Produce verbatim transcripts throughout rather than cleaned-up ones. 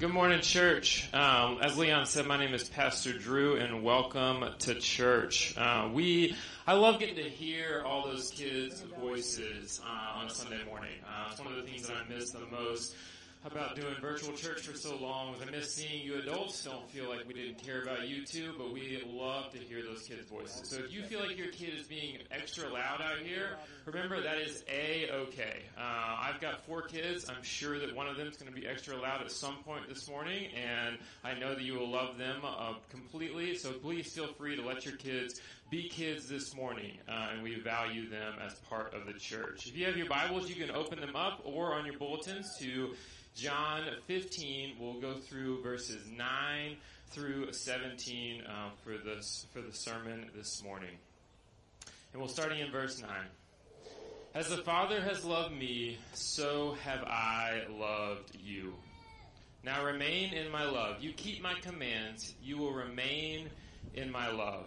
Good morning, church. Um, as Leon said, my name is Pastor Drew, and welcome to church. Uh, we, I love getting to hear all those kids' voices uh, on a Sunday morning. Uh, it's one of the things that I miss the most about doing virtual church for so long. Was I miss seeing you adults. Don't feel like we didn't care about you too, but we love to hear those kids' voices. So if you feel like your kid is being extra loud out here, remember that is A-okay. Uh, I've got four kids. I'm sure that one of them is going to be extra loud at some point this morning, and I know that you will love them uh, completely. So please feel free to let your kids be kids this morning, uh, and we value them as part of the church. If you have your Bibles, you can open them up or on your bulletins to John fifteen. We'll go through verses nine through seventeen uh, for, this, for the sermon this morning. And we'll start in verse nine. As the Father has loved me, so have I loved you. Now remain in my love. You keep my commands. You will remain in my love.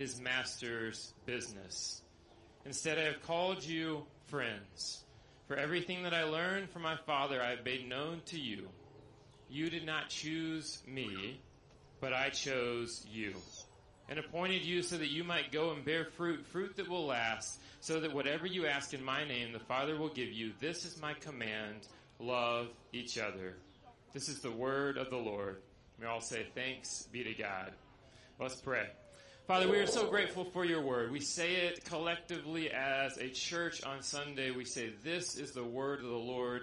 his master's business. Instead, I have called you friends. For everything that I learned from my Father, I have made known to you. You did not choose me, but I chose you, and appointed you so that you might go and bear fruit, fruit that will last, so that whatever you ask in my name, the Father will give you. This is my command: love each other. This is the word of the Lord. We all say, thanks be to God. Let's pray. Father, we are so grateful for your word. We say it collectively as a church on Sunday. We say, this is the word of the Lord.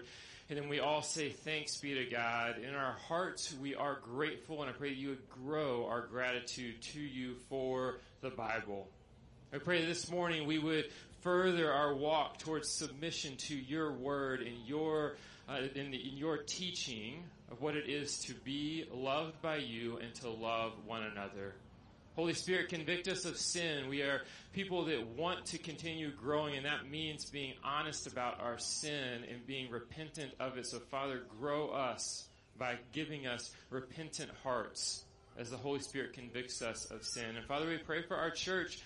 And then we all say, thanks be to God. In our hearts, we are grateful, and I pray that you would grow our gratitude to you for the Bible. I pray that this morning we would further our walk towards submission to your word and your uh, in, the, in your teaching of what it is to be loved by you and to love one another. Holy Spirit, convict us of sin. We are people that want to continue growing, and that means being honest about our sin and being repentant of it. So, Father, grow us by giving us repentant hearts as the Holy Spirit convicts us of sin. And, Father, we pray for our church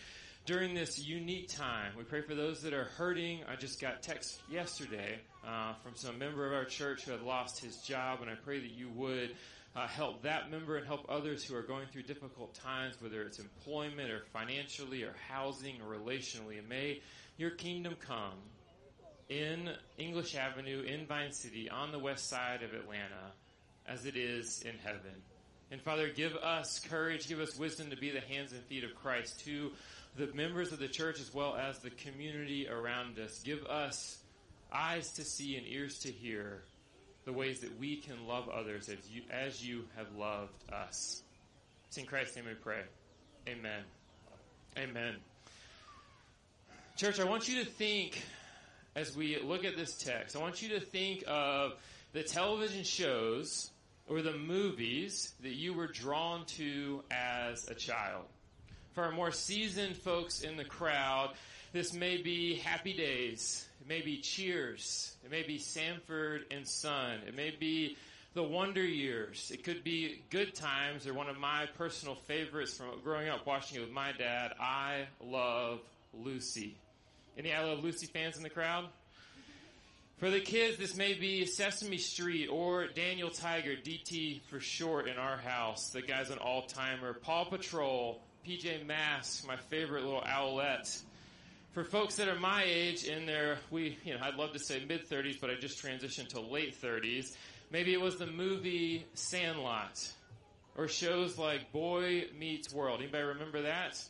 during this unique time. We pray for those that are hurting. I just got text yesterday uh, from some member of our church who had lost his job, and I pray that you would Uh, help that member and help others who are going through difficult times, whether it's employment or financially or housing or relationally. And may your kingdom come in English Avenue, in Vine City, on the west side of Atlanta, as it is in heaven. And Father, give us courage, give us wisdom to be the hands and feet of Christ to the members of the church as well as the community around us. Give us eyes to see and ears to hear the ways that we can love others as you, as you have loved us. It's in Christ's name we pray. Amen. Amen. Church, I want you to think, as we look at this text, I want you to think of the television shows or the movies that you were drawn to as a child. For our more seasoned folks in the crowd, this may be Happy Days. It may be Cheers. It may be Sanford and Son. It may be The Wonder Years. It could be Good Times, or one of my personal favorites from growing up watching it with my dad, I Love Lucy. Any I Love Lucy fans in the crowd? For the kids, this may be Sesame Street or Daniel Tiger, D T for short in our house. The guy's an all-timer. Paw Patrol, P J Masks, my favorite little owlette. For folks that are my age in their, we, you know, I'd love to say mid-thirties, but I just transitioned to late thirties. Maybe it was the movie Sandlot, or shows like Boy Meets World. Anybody remember that?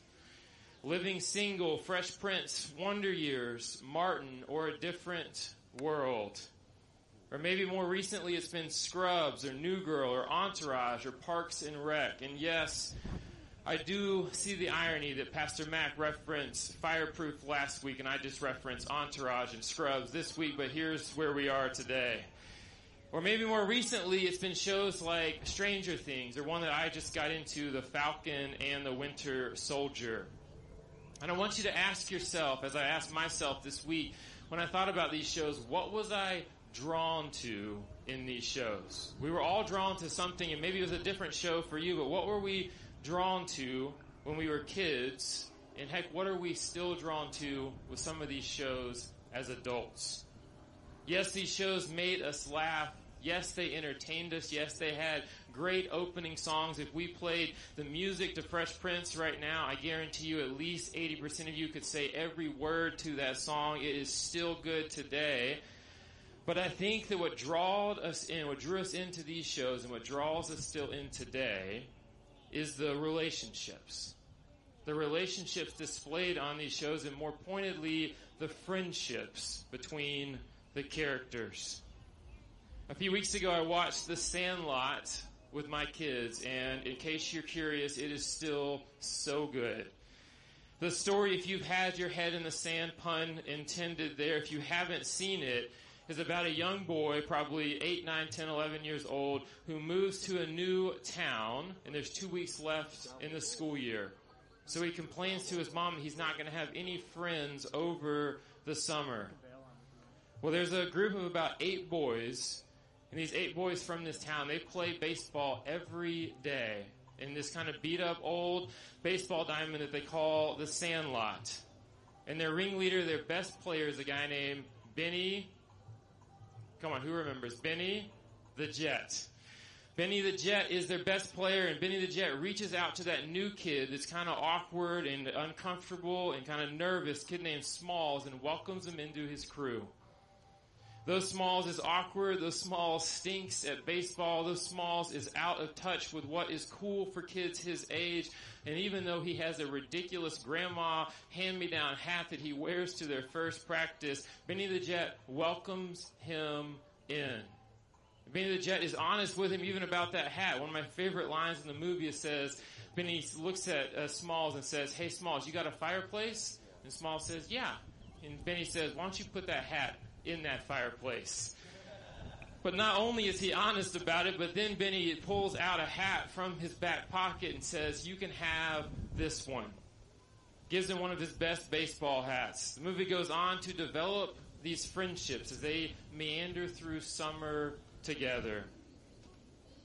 Living Single, Fresh Prince, Wonder Years, Martin, or A Different World. Or maybe more recently it's been Scrubs, or New Girl, or Entourage, or Parks and Rec. And yes, I do see the irony that Pastor Mac referenced Fireproof last week, and I just referenced Entourage and Scrubs this week, but here's where we are today. Or maybe more recently, it's been shows like Stranger Things, or one that I just got into, The Falcon and the Winter Soldier. And I want you to ask yourself, as I asked myself this week, when I thought about these shows, what was I drawn to in these shows? We were all drawn to something, and maybe it was a different show for you, but what were we drawn to when we were kids? And heck, what are we still drawn to with some of these shows as adults? Yes, these shows made us laugh. Yes, they entertained us. Yes, they had great opening songs. If we played the music to Fresh Prince right now, I guarantee you at least eighty percent of you could say every word to that song. It is still good today. But I think that what drawed us in, what drew us into these shows and what draws us still in today is the relationships. The relationships displayed on these shows, and more pointedly, the friendships between the characters. A few weeks ago, I watched The Sandlot with my kids, and in case you're curious, it is still so good. The story, if you've had your head in the sand, pun intended there, if you haven't seen it, is about a young boy, probably eight, nine, ten, eleven years old, who moves to a new town, and there's two weeks left in the school year. So he complains to his mom that he's not going to have any friends over the summer. Well, there's a group of about eight boys. And these eight boys from this town, they play baseball every day in this kind of beat-up old baseball diamond that they call the Sandlot. And their ringleader, their best player, is a guy named Benny. Come on, who remembers? Benny the Jet. Benny the Jet is their best player, and Benny the Jet reaches out to that new kid that's kind of awkward and uncomfortable and kind of nervous, kid named Smalls, and welcomes him into his crew. Those Smalls is awkward. Those Smalls stinks at baseball. Those Smalls is out of touch with what is cool for kids his age. And even though he has a ridiculous grandma hand-me-down hat that he wears to their first practice, Benny the Jet welcomes him in. Benny the Jet is honest with him even about that hat. One of my favorite lines in the movie says, Benny looks at uh, Smalls and says, "Hey, Smalls, you got a fireplace?" And Smalls says, "Yeah." And Benny says, "Why don't you put that hat in that fireplace?" But not only is he honest about it, but then Benny pulls out a hat from his back pocket and says, "You can have this one." Gives him one of his best baseball hats. The movie goes on to develop these friendships as they meander through summer together.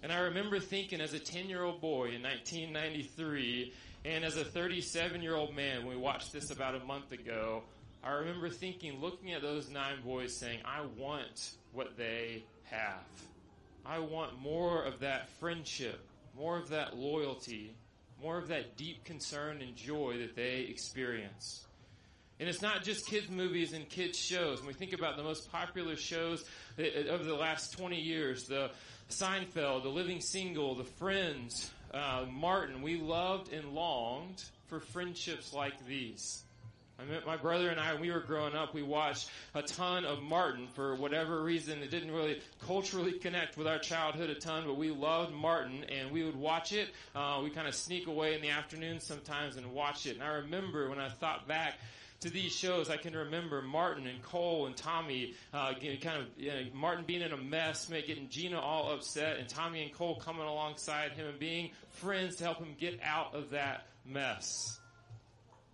And I remember thinking as a ten-year-old boy in nineteen ninety-three, and as a thirty-seven-year-old man, we watched this about a month ago, I remember thinking, looking at those nine boys saying, I want what they have. I want more of that friendship, more of that loyalty, more of that deep concern and joy that they experience. And it's not just kids' movies and kids' shows. When we think about the most popular shows over the last twenty years, the Seinfeld, The Living Single, The Friends, uh, Martin, we loved and longed for friendships like these. I mean, my brother and I, when we were growing up, we watched a ton of Martin for whatever reason. It didn't really culturally connect with our childhood a ton, but we loved Martin, and we would watch it. Uh, we kind of sneak away in the afternoon sometimes and watch it. And I remember when I thought back to these shows, I can remember Martin and Cole and Tommy, uh, kind of you know, Martin being in a mess, making Gina all upset, and Tommy and Cole coming alongside him and being friends to help him get out of that mess.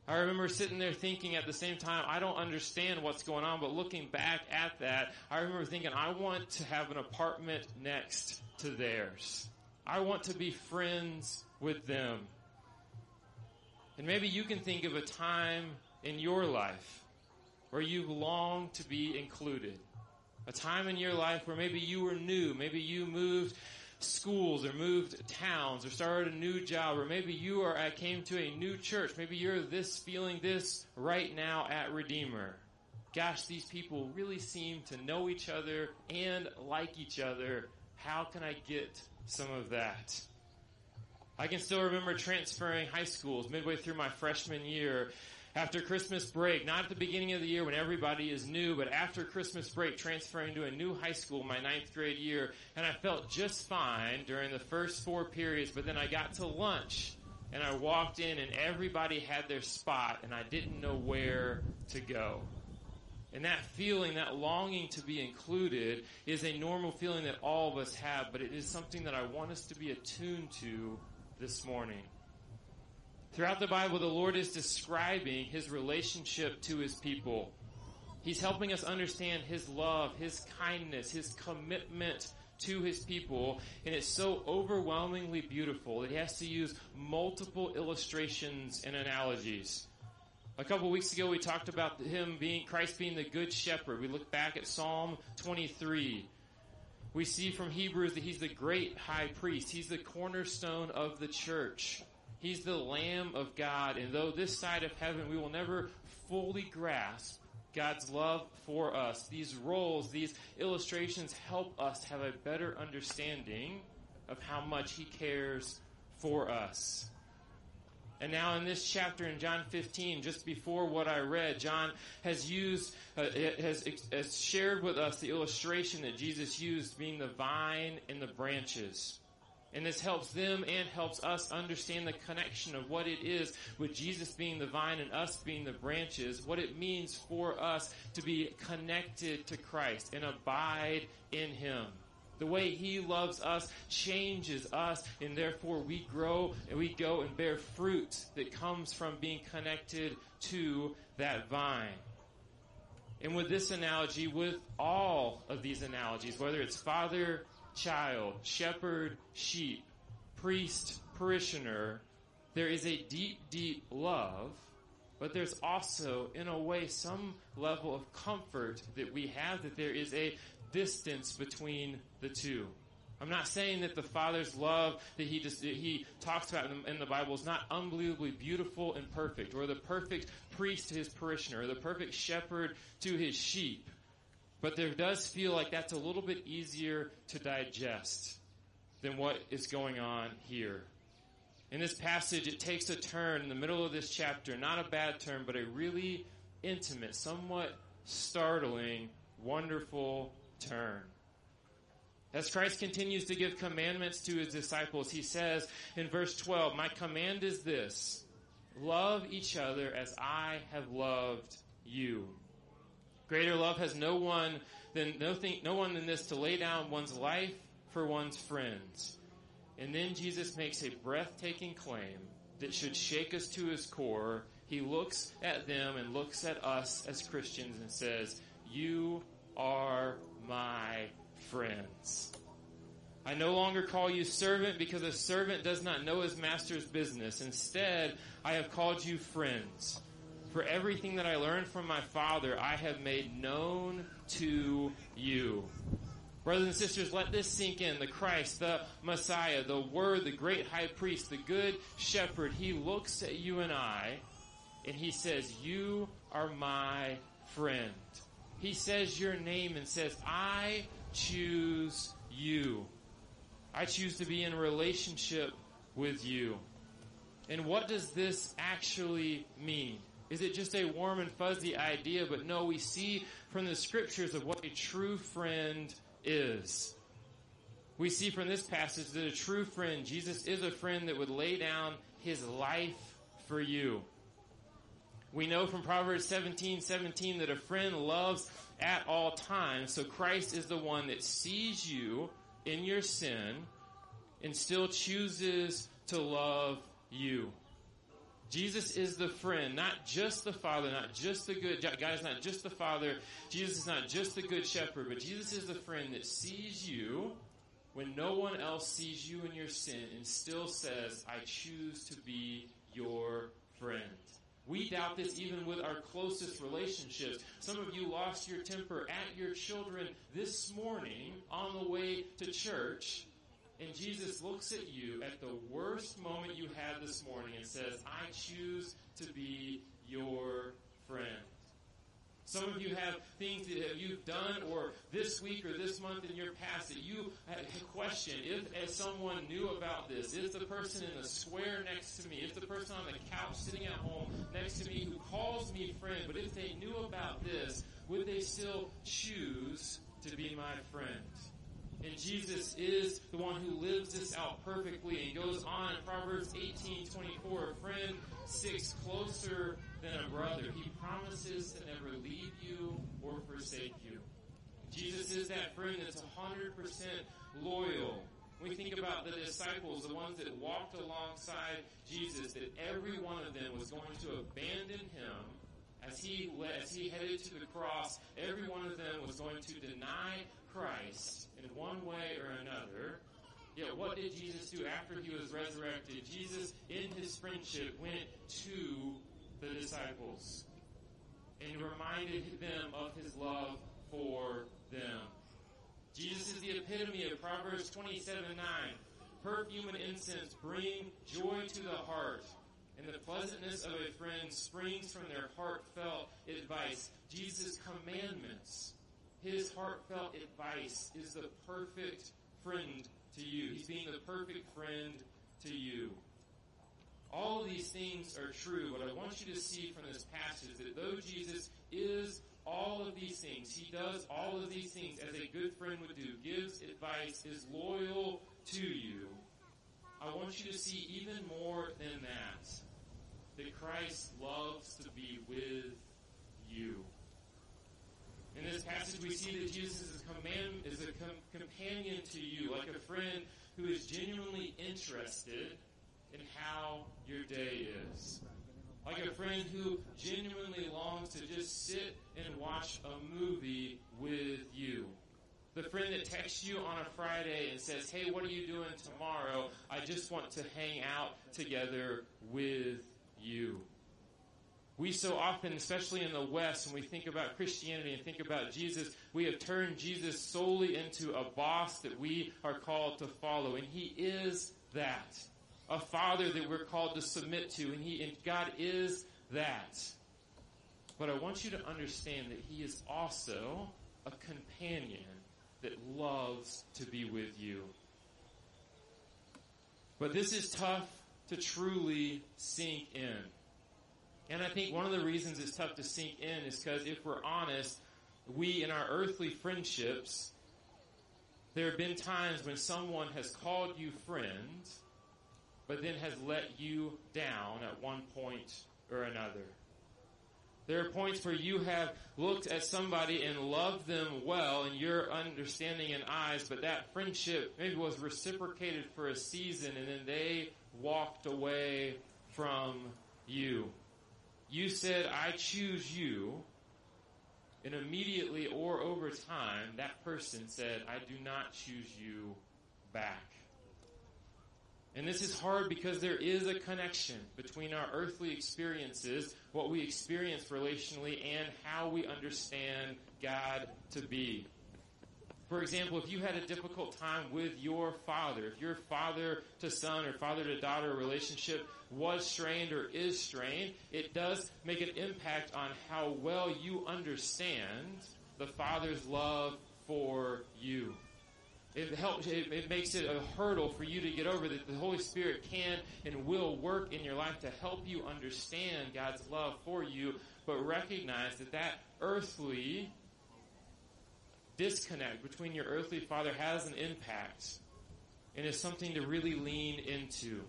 I remember sitting there thinking at the same time, I don't understand what's going on, but looking back at that, I remember thinking, I want to have an apartment next to theirs. I want to be friends with them. And maybe you can think of a time in your life where you longed to be included. A time in your life where maybe you were new, maybe you moved schools or moved towns or started a new job, or maybe you are I came to a new church. Maybe you're this feeling this right now at Redeemer. Gosh, these people really seem to know each other and like each other. How can I get some of that? I can still remember transferring high schools midway through my freshman year. After Christmas break, not at the beginning of the year when everybody is new, but after Christmas break, transferring to a new high school my ninth grade year, and I felt just fine during the first four periods, but then I got to lunch, and I walked in, and everybody had their spot, and I didn't know where to go. And that feeling, that longing to be included, is a normal feeling that all of us have, but it is something that I want us to be attuned to this morning. Throughout the Bible, the Lord is describing his relationship to his people. He's helping us understand his love, his kindness, his commitment to his people, and it's so overwhelmingly beautiful that he has to use multiple illustrations and analogies. A couple weeks ago, we talked about him being, Christ being the good shepherd. We look back at Psalm twenty-three. We see from Hebrews that he's the great high priest. He's the cornerstone of the church. He's the Lamb of God. And though this side of heaven, we will never fully grasp God's love for us, these roles, these illustrations help us have a better understanding of how much he cares for us. And now in this chapter in John fifteen, just before what I read, John has used, uh, has, has shared with us the illustration that Jesus used, being the vine and the branches. And this helps them and helps us understand the connection of what it is with Jesus being the vine and us being the branches, what it means for us to be connected to Christ and abide in him. The way he loves us changes us, and therefore we grow and we go and bear fruit that comes from being connected to that vine. And with this analogy, with all of these analogies, whether it's father, child, shepherd, sheep, priest, parishioner, there is a deep, deep love, but there's also, in a way, some level of comfort that we have that there is a distance between the two. I'm not saying that the Father's love that he just, that he talks about in the, in the Bible is not unbelievably beautiful and perfect, or the perfect priest to his parishioner, or the perfect shepherd to his sheep. But there does feel like that's a little bit easier to digest than what is going on here. In this passage, it takes a turn in the middle of this chapter, not a bad turn, but a really intimate, somewhat startling, wonderful turn. As Christ continues to give commandments to his disciples, he says in verse twelve, "My command is this, love each other as I have loved you. Greater love has no one than no thing, no one than this to lay down one's life for one's friends." And then Jesus makes a breathtaking claim that should shake us to his core. He looks at them and looks at us as Christians and says, "You are my friends. I no longer call you servant because a servant does not know his master's business. Instead, I have called you friends. For everything that I learned from my Father, I have made known to you." Brothers and sisters, let this sink in. The Christ, the Messiah, the Word, the great high priest, the good shepherd, he looks at you and I, and he says, "You are my friend." He says your name and says, "I choose you. I choose to be in relationship with you." And what does this actually mean? Is it just a warm and fuzzy idea? But no, we see from the scriptures of what a true friend is. We see from this passage that a true friend, Jesus, is a friend that would lay down his life for you. We know from Proverbs seventeen seventeen that a friend loves at all times. So Christ is the one that sees you in your sin and still chooses to love you. Jesus is the friend, not just the Father, not just the good, God is not just the Father, Jesus is not just the good shepherd, but Jesus is the friend that sees you when no one else sees you in your sin and still says, "I choose to be your friend." We doubt this even with our closest relationships. Some of you lost your temper at your children this morning on the way to church. And Jesus looks at you at the worst moment you had this morning and says, "I choose to be your friend." Some of you have things that you've done or this week or this month in your past that you question, if, if someone knew about this, if the person in the square next to me, if the person on the couch sitting at home next to me who calls me friend, but if they knew about this, would they still choose to be my friend? And Jesus is the one who lives this out perfectly and goes on in Proverbs eighteen twenty-four, "A friend sticks closer than a brother. He promises to never leave you or forsake you. Jesus is that friend that's one hundred percent loyal. When we think about the disciples, the ones that walked alongside Jesus, that every one of them was going to abandon him as he as he headed to the cross. Every one of them was going to deny Christ in one way or another. Yet what did Jesus do after he was resurrected? Jesus, in his friendship, went to the disciples and reminded them of his love for them. Jesus is the epitome of Proverbs twenty-seven nine. Perfume and incense bring joy to the heart, and the pleasantness of a friend springs from their heartfelt advice. Jesus' commandments, his heartfelt advice, is the perfect friend to you. He's being the perfect friend to you. All of these things are true. What I want you to see from this passage is that though Jesus is all of these things, he does all of these things as a good friend would do, gives advice, is loyal to you, I want you to see even more than that, that Christ loves to be with you. In this passage, we see that Jesus is a, command, is a com- companion to you, like a friend who is genuinely interested in how your day is. Like a friend who genuinely longs to just sit and watch a movie with you. The friend that texts you on a Friday and says, hey, what are you doing tomorrow? I just want to hang out together with you. We so often, especially in the West, when we think about Christianity and think about Jesus, we have turned Jesus solely into a boss that we are called to follow. And he is that. A father that we're called to submit to, and he and God is that. But I want you to understand that he is also a companion that loves to be with you. But this is tough to truly sink in. And I think one of the reasons it's tough to sink in is because if we're honest, we in our earthly friendships, there have been times when someone has called you friend, but then has let you down at one point or another. There are points where you have looked at somebody and loved them well in your understanding and eyes, but that friendship maybe was reciprocated for a season, and then they walked away from you. You said, I choose you, and immediately or over time, that person said, I do not choose you back. And this is hard because there is a connection between our earthly experiences, what we experience relationally, and how we understand God to be. For example, if you had a difficult time with your father, if your father-to-son or father-to-daughter relationship was strained or is strained, it does make an impact on how well you understand the father's love for you. It helps. It, it makes it a hurdle for you to get over that the Holy Spirit can and will work in your life to help you understand God's love for you, but recognize that that earthly disconnect between your earthly father has an impact and is something to really lean into.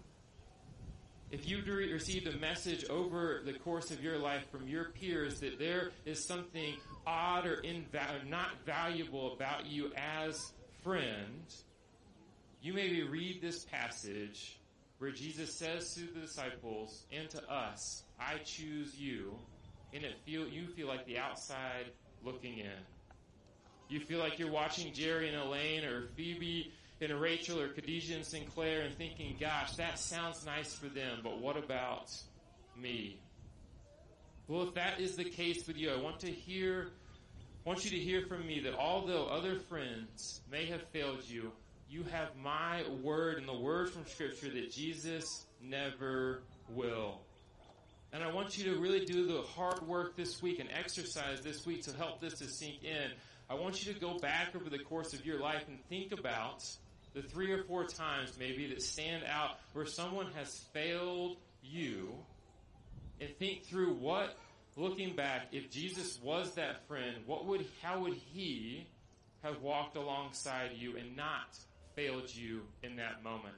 If you received a message over the course of your life from your peers that there is something odd or inva- not valuable about you as friend, you maybe read this passage where Jesus says to the disciples and to us, I choose you, and it feel you feel like the outside looking in. You feel like you're watching Jerry and Elaine or Phoebe and Rachel or Khadijah and Sinclair and thinking, gosh, that sounds nice for them, but what about me? Well, if that is the case with you, I want to hear I want you to hear from me that although other friends may have failed you, you have my word and the word from Scripture that Jesus never will. And I want you to really do the hard work this week and exercise this week to help this to sink in. I want you to go back over the course of your life and think about the three or four times maybe that stand out where someone has failed you, and think through what, looking back, if Jesus was that friend, what would, how would he have walked alongside you and not failed you in that moment?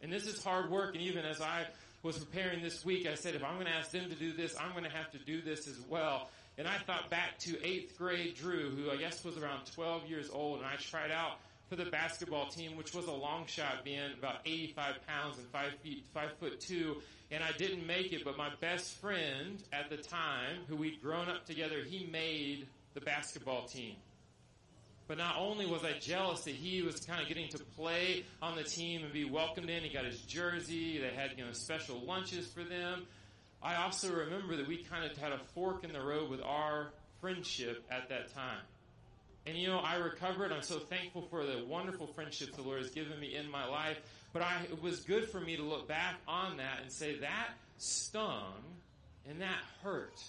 And this is hard work. And even as I was preparing this week, I said, if I'm going to ask them to do this, I'm going to have to do this as well. And I thought back to eighth grade Drew, who I guess was around twelve years old, and I tried out for the basketball team, which was a long shot, being about eighty-five pounds and five feet, five foot two, and I didn't make it. But my best friend at the time, who we'd grown up together, he made the basketball team. But not only was I jealous that he was kind of getting to play on the team and be welcomed in, he got his jersey, they had, you know, special lunches for them. I also remember that we kind of had a fork in the road with our friendship at that time. And, you know, I recovered. I'm so thankful for the wonderful friendships the Lord has given me in my life. But I, it was good for me to look back on that and say that stung and that hurt.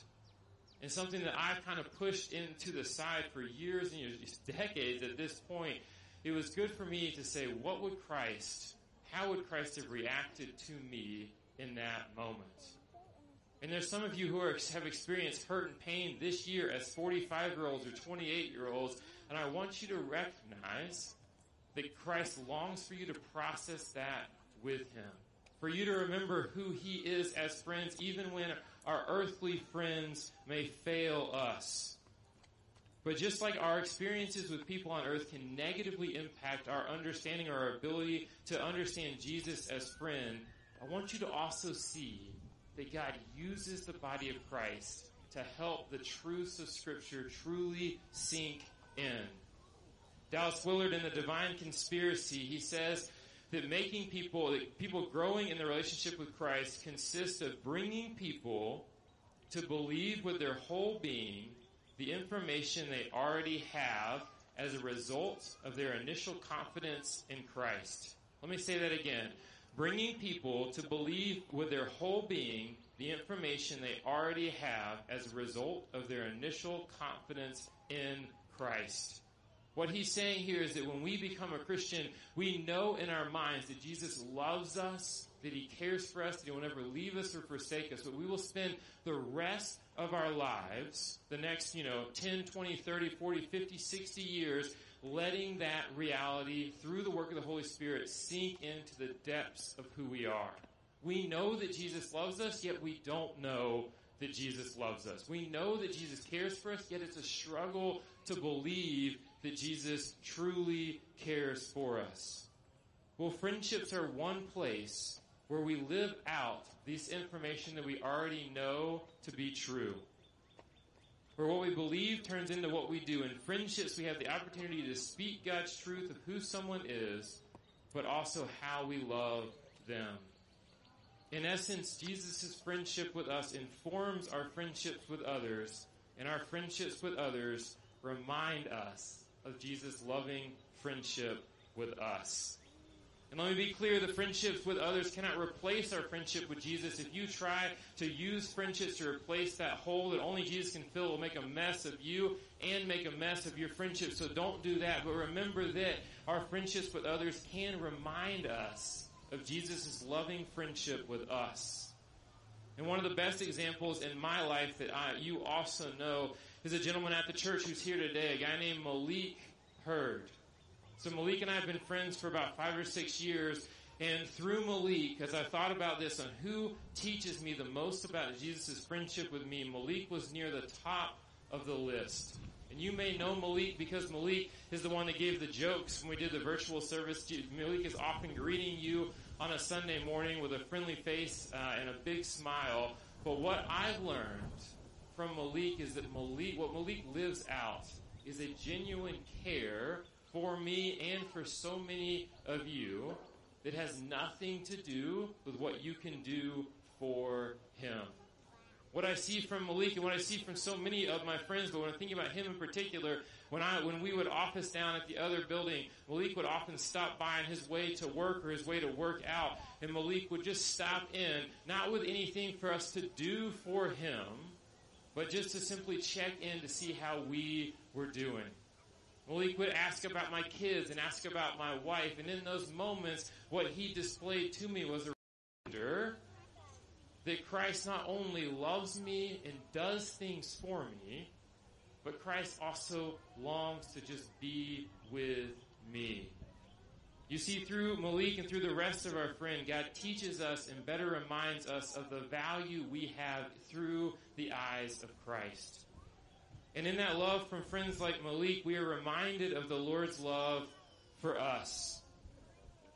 And something that I've kind of pushed into the side for years and years, decades at this point, it was good for me to say, what would Christ, how would Christ have reacted to me in that moment? And there's some of you who are, have experienced hurt and pain this year as forty-five-year-olds or twenty-eight-year-olds, and I want you to recognize that Christ longs for you to process that with him, for you to remember who he is as friends, even when our earthly friends may fail us. But just like our experiences with people on earth can negatively impact our understanding or our ability to understand Jesus as friend, I want you to also see that God uses the body of Christ to help the truths of Scripture truly sink in. Dallas Willard in The Divine Conspiracy, he says that making people, that people growing in their relationship with Christ consists of bringing people to believe with their whole being the information they already have as a result of their initial confidence in Christ. Let me say that again. Bringing people to believe with their whole being the information they already have as a result of their initial confidence in Christ. What he's saying here is that when we become a Christian, we know in our minds that Jesus loves us, that he cares for us, that he will never leave us or forsake us, but we will spend the rest of our lives, the next, you know, ten, twenty, thirty, forty, fifty, sixty years, letting that reality, through the work of the Holy Spirit, sink into the depths of who we are. We know that Jesus loves us, yet we don't know that Jesus loves us. We know that Jesus cares for us, yet it's a struggle to believe that Jesus truly cares for us. Well, friendships are one place where we live out this information that we already know to be true, where what we believe turns into what we do. In friendships, we have the opportunity to speak God's truth of who someone is, but also how we love them. In essence, Jesus' friendship with us informs our friendships with others, and our friendships with others remind us of Jesus' loving friendship with us. And let me be clear, the friendships with others cannot replace our friendship with Jesus. If you try to use friendships to replace that hole that only Jesus can fill, it will make a mess of you and make a mess of your friendship. So don't do that. But remember that our friendships with others can remind us of Jesus' loving friendship with us. And one of the best examples in my life that I, you also know is a gentleman at the church who's here today, a guy named Malik Hurd. So Malik and I have been friends for about five or six years, and through Malik, as I thought about this on who teaches me the most about Jesus' friendship with me, Malik was near the top of the list. And you may know Malik because Malik is the one that gave the jokes when we did the virtual service. Malik is often greeting you on a Sunday morning with a friendly face uh, and a big smile. But what I've learned from Malik is that Malik, what Malik lives out is a genuine care for me and for so many of you, that has nothing to do with what you can do for him. What I see from Malik and what I see from so many of my friends, but when I'm thinking about him in particular, when I when we would office down at the other building, Malik would often stop by on his way to work or his way to work out, and Malik would just stop in, not with anything for us to do for him, but just to simply check in to see how we were doing. Malik would ask about my kids and ask about my wife. And in those moments, what he displayed to me was a reminder that Christ not only loves me and does things for me, but Christ also longs to just be with me. You see, through Malik and through the rest of our friend, God teaches us and better reminds us of the value we have through the eyes of Christ. And in that love from friends like Malik, we are reminded of the Lord's love for us.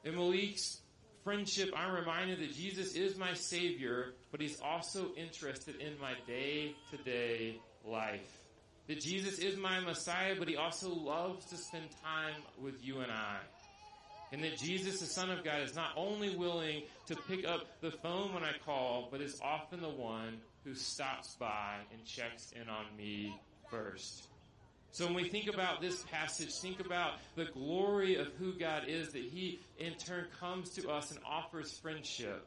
In Malik's friendship, I'm reminded that Jesus is my Savior, but He's also interested in my day-to-day life. That Jesus is my Messiah, but He also loves to spend time with you and I. And that Jesus, the Son of God, is not only willing to pick up the phone when I call, but is often the one who stops by and checks in on me first. So when we think about this passage, think about the glory of who God is, that He in turn comes to us and offers friendship.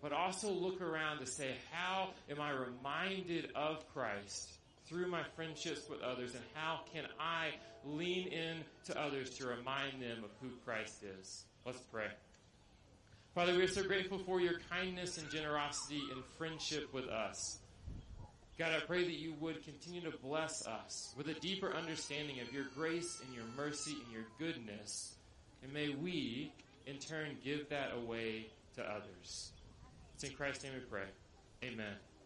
But also look around to say, how am I reminded of Christ through my friendships with others, and how can I lean in to others to remind them of who Christ is? Let's pray. Father, we are so grateful for your kindness and generosity and friendship with us. God, I pray that you would continue to bless us with a deeper understanding of your grace and your mercy and your goodness, and may we, in turn, give that away to others. It's in Christ's name we pray. Amen.